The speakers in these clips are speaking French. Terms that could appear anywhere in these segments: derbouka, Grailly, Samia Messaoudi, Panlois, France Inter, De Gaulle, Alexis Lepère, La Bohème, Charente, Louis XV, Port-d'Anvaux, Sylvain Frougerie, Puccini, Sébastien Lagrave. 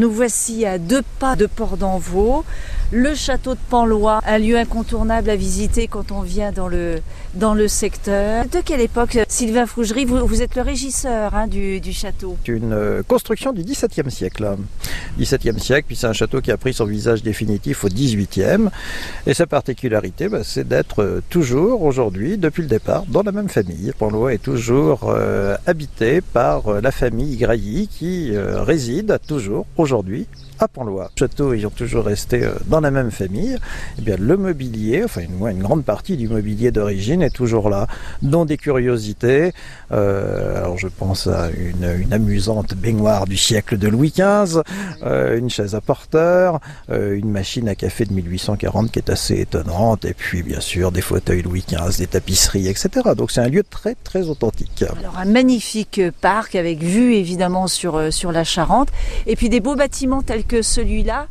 Nous voici à 2 pas de Port-d'Anvaux, le château de Panlois, un lieu incontournable à visiter quand on vient dans le secteur. De quelle époque, Sylvain Frougerie, vous êtes le régisseur du château? C'est une construction du XVIIe siècle. Puis c'est un château qui a pris son visage définitif au XVIIIe. Et sa particularité, c'est d'être toujours aujourd'hui, depuis le départ, dans la même famille. Panlois est toujours habité par la famille Grailly qui réside toujours aujourd'hui à Panlois. Les châteaux ayant toujours resté dans la même famille, eh bien, le mobilier, enfin une grande partie du mobilier d'origine est toujours là, dont des curiosités. Alors je pense à une amusante baignoire du siècle de Louis XV, une chaise à porteur, une machine à café de 1840 qui est assez étonnante, et puis bien sûr des fauteuils Louis XV, des tapisseries, etc. Donc c'est un lieu très très authentique. Alors un magnifique parc avec vue évidemment sur la Charente, et puis des beaux bâtiments tels que celui-là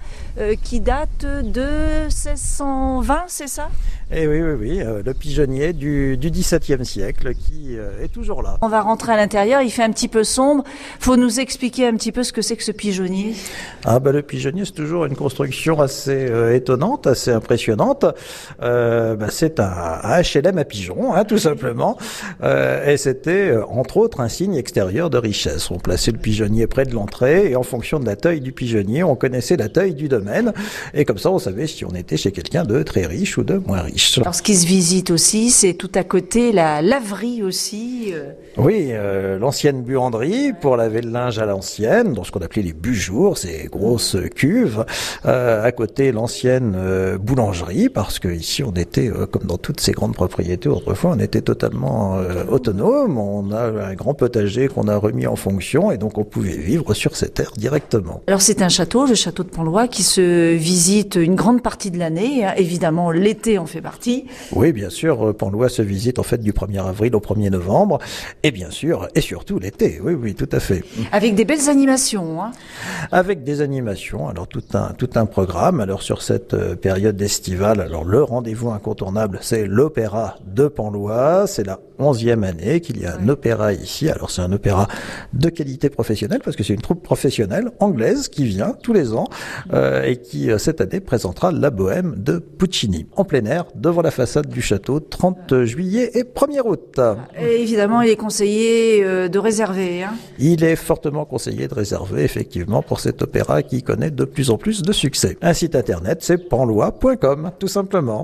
qui date de 1620, c'est ça? Eh oui, le pigeonnier du XVIIe siècle qui est toujours là. On va rentrer à l'intérieur, il fait un petit peu sombre. Faut nous expliquer un petit peu ce que c'est que ce pigeonnier. Le pigeonnier, c'est toujours une construction assez étonnante, assez impressionnante. C'est un HLM à pigeons, tout simplement. Et c'était, entre autres, un signe extérieur de richesse. On plaçait le pigeonnier près de l'entrée et en fonction de la taille du pigeonnier, on connaissait la taille du domaine et comme ça on savait si on était chez quelqu'un de très riche ou de moins riche. Alors ce qui se visite aussi, c'est tout à côté la laverie aussi. Oui, l'ancienne buanderie pour laver le linge à l'ancienne, dans ce qu'on appelait les bujours, ces grosses cuves. À côté l'ancienne boulangerie, parce que ici on était comme dans toutes ces grandes propriétés autrefois, on était totalement autonome. On a un grand potager qu'on a remis en fonction et donc on pouvait vivre sur ces terres directement. Alors c'est un château, le château de Panlois, qui se visite une grande partie de l'année. Évidemment, l'été en fait partie. Oui, bien sûr, Panlois se visite en fait du 1er avril au 1er novembre. Et bien sûr, et surtout l'été. Oui, tout à fait. Avec des belles animations. Avec des animations. Alors, tout un programme. Alors, sur cette période estivale, alors le rendez-vous incontournable, c'est l'opéra de Panlois. C'est la 11e année qu'il y a un opéra ici. Alors, c'est un opéra de qualité professionnelle parce que c'est une troupe professionnelle anglaise qui vient tous les ans et qui cette année présentera La Bohème de Puccini en plein air devant la façade du château 30 juillet et 1er août. Et évidemment, il est conseillé de réserver. Il est fortement conseillé de réserver effectivement pour cet opéra qui connaît de plus en plus de succès. Un site internet, c'est panlois.com tout simplement.